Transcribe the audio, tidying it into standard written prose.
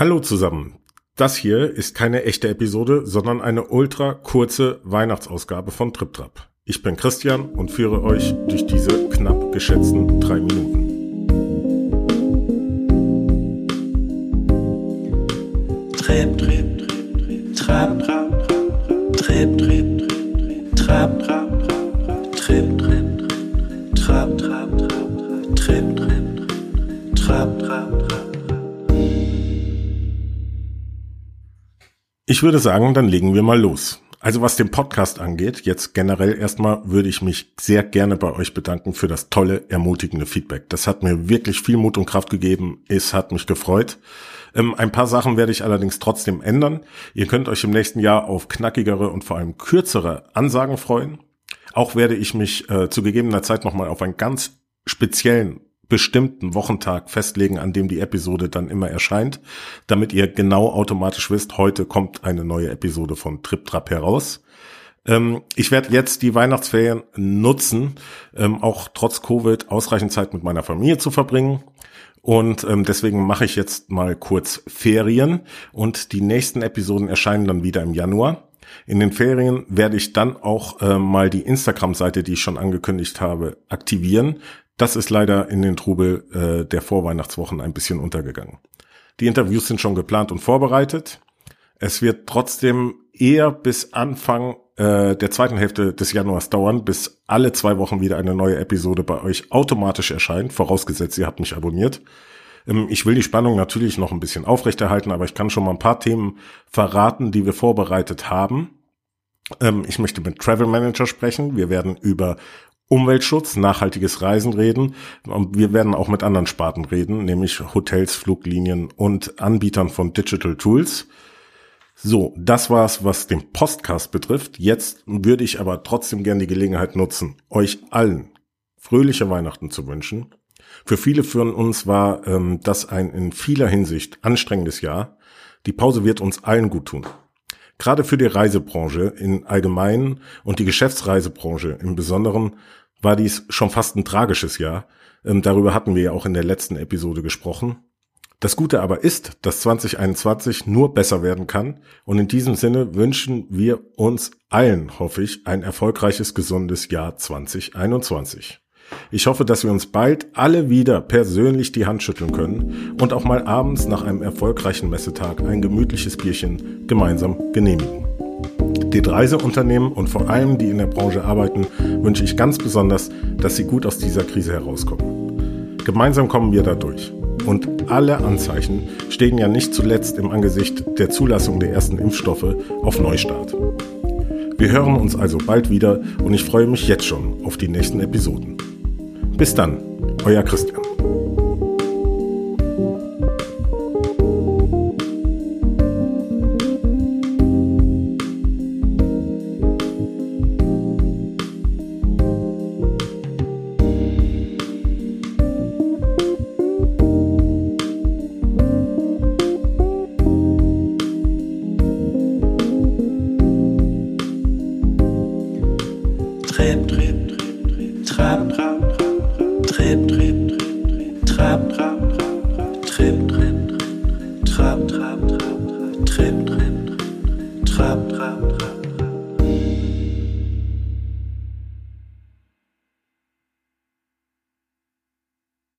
Hallo zusammen. Das hier ist keine echte Episode, sondern eine ultra kurze Weihnachtsausgabe von TripTrap. Ich bin Christian und führe euch durch diese knapp geschätzten 3 Minuten. Ich würde sagen, dann legen wir mal los. Also was den Podcast angeht, jetzt generell erstmal würde ich mich sehr gerne bei euch bedanken für das tolle, ermutigende Feedback. Das hat mir wirklich viel Mut und Kraft gegeben. Es hat mich gefreut. Ein paar Sachen werde ich allerdings trotzdem ändern. Ihr könnt euch im nächsten Jahr auf knackigere und vor allem kürzere Ansagen freuen. Auch werde ich mich zu gegebener Zeit nochmal auf einen ganz speziellen, bestimmten Wochentag festlegen, an dem die Episode dann immer erscheint, damit ihr genau automatisch wisst, heute kommt eine neue Episode von TripTrap heraus. Ich werde jetzt die Weihnachtsferien nutzen, auch trotz Covid ausreichend Zeit mit meiner Familie zu verbringen. Und deswegen mache ich jetzt mal kurz Ferien und die nächsten Episoden erscheinen dann wieder im Januar. In den Ferien werde ich dann auch mal die Instagram-Seite, die ich schon angekündigt habe, aktivieren. Das ist leider in den Trubel der Vorweihnachtswochen ein bisschen untergegangen. Die Interviews sind schon geplant und vorbereitet. Es wird trotzdem eher bis Anfang der zweiten Hälfte des Januars dauern, bis alle 2 Wochen wieder eine neue Episode bei euch automatisch erscheint, vorausgesetzt ihr habt mich abonniert. Ich will die Spannung natürlich noch ein bisschen aufrechterhalten, aber ich kann schon mal ein paar Themen verraten, die wir vorbereitet haben. Ich möchte mit Travel Manager sprechen. Wir werden über Umweltschutz, nachhaltiges Reisen reden. Und wir werden auch mit anderen Sparten reden, nämlich Hotels, Fluglinien und Anbietern von Digital Tools. So, das war's, was den Podcast betrifft. Jetzt würde ich aber trotzdem gerne die Gelegenheit nutzen, euch allen fröhliche Weihnachten zu wünschen. Für viele von uns war das ein in vieler Hinsicht anstrengendes Jahr. Die Pause wird uns allen gut tun. Gerade für die Reisebranche im Allgemeinen und die Geschäftsreisebranche im Besonderen war dies schon fast ein tragisches Jahr. Darüber hatten wir ja auch in der letzten Episode gesprochen. Das Gute aber ist, dass 2021 nur besser werden kann. Und in diesem Sinne wünschen wir uns allen, hoffe ich, ein erfolgreiches, gesundes Jahr 2021. Ich hoffe, dass wir uns bald alle wieder persönlich die Hand schütteln können und auch mal abends nach einem erfolgreichen Messetag ein gemütliches Bierchen gemeinsam genehmigen. Den Reiseunternehmen und vor allem die in der Branche arbeiten, wünsche ich ganz besonders, dass sie gut aus dieser Krise herauskommen. Gemeinsam kommen wir da durch. Und alle Anzeichen stehen ja nicht zuletzt im Angesicht der Zulassung der ersten Impfstoffe auf Neustart. Wir hören uns also bald wieder und ich freue mich jetzt schon auf die nächsten Episoden. Bis dann, euer Christian. Trip, trap, trap, trip, trap, trap, trip.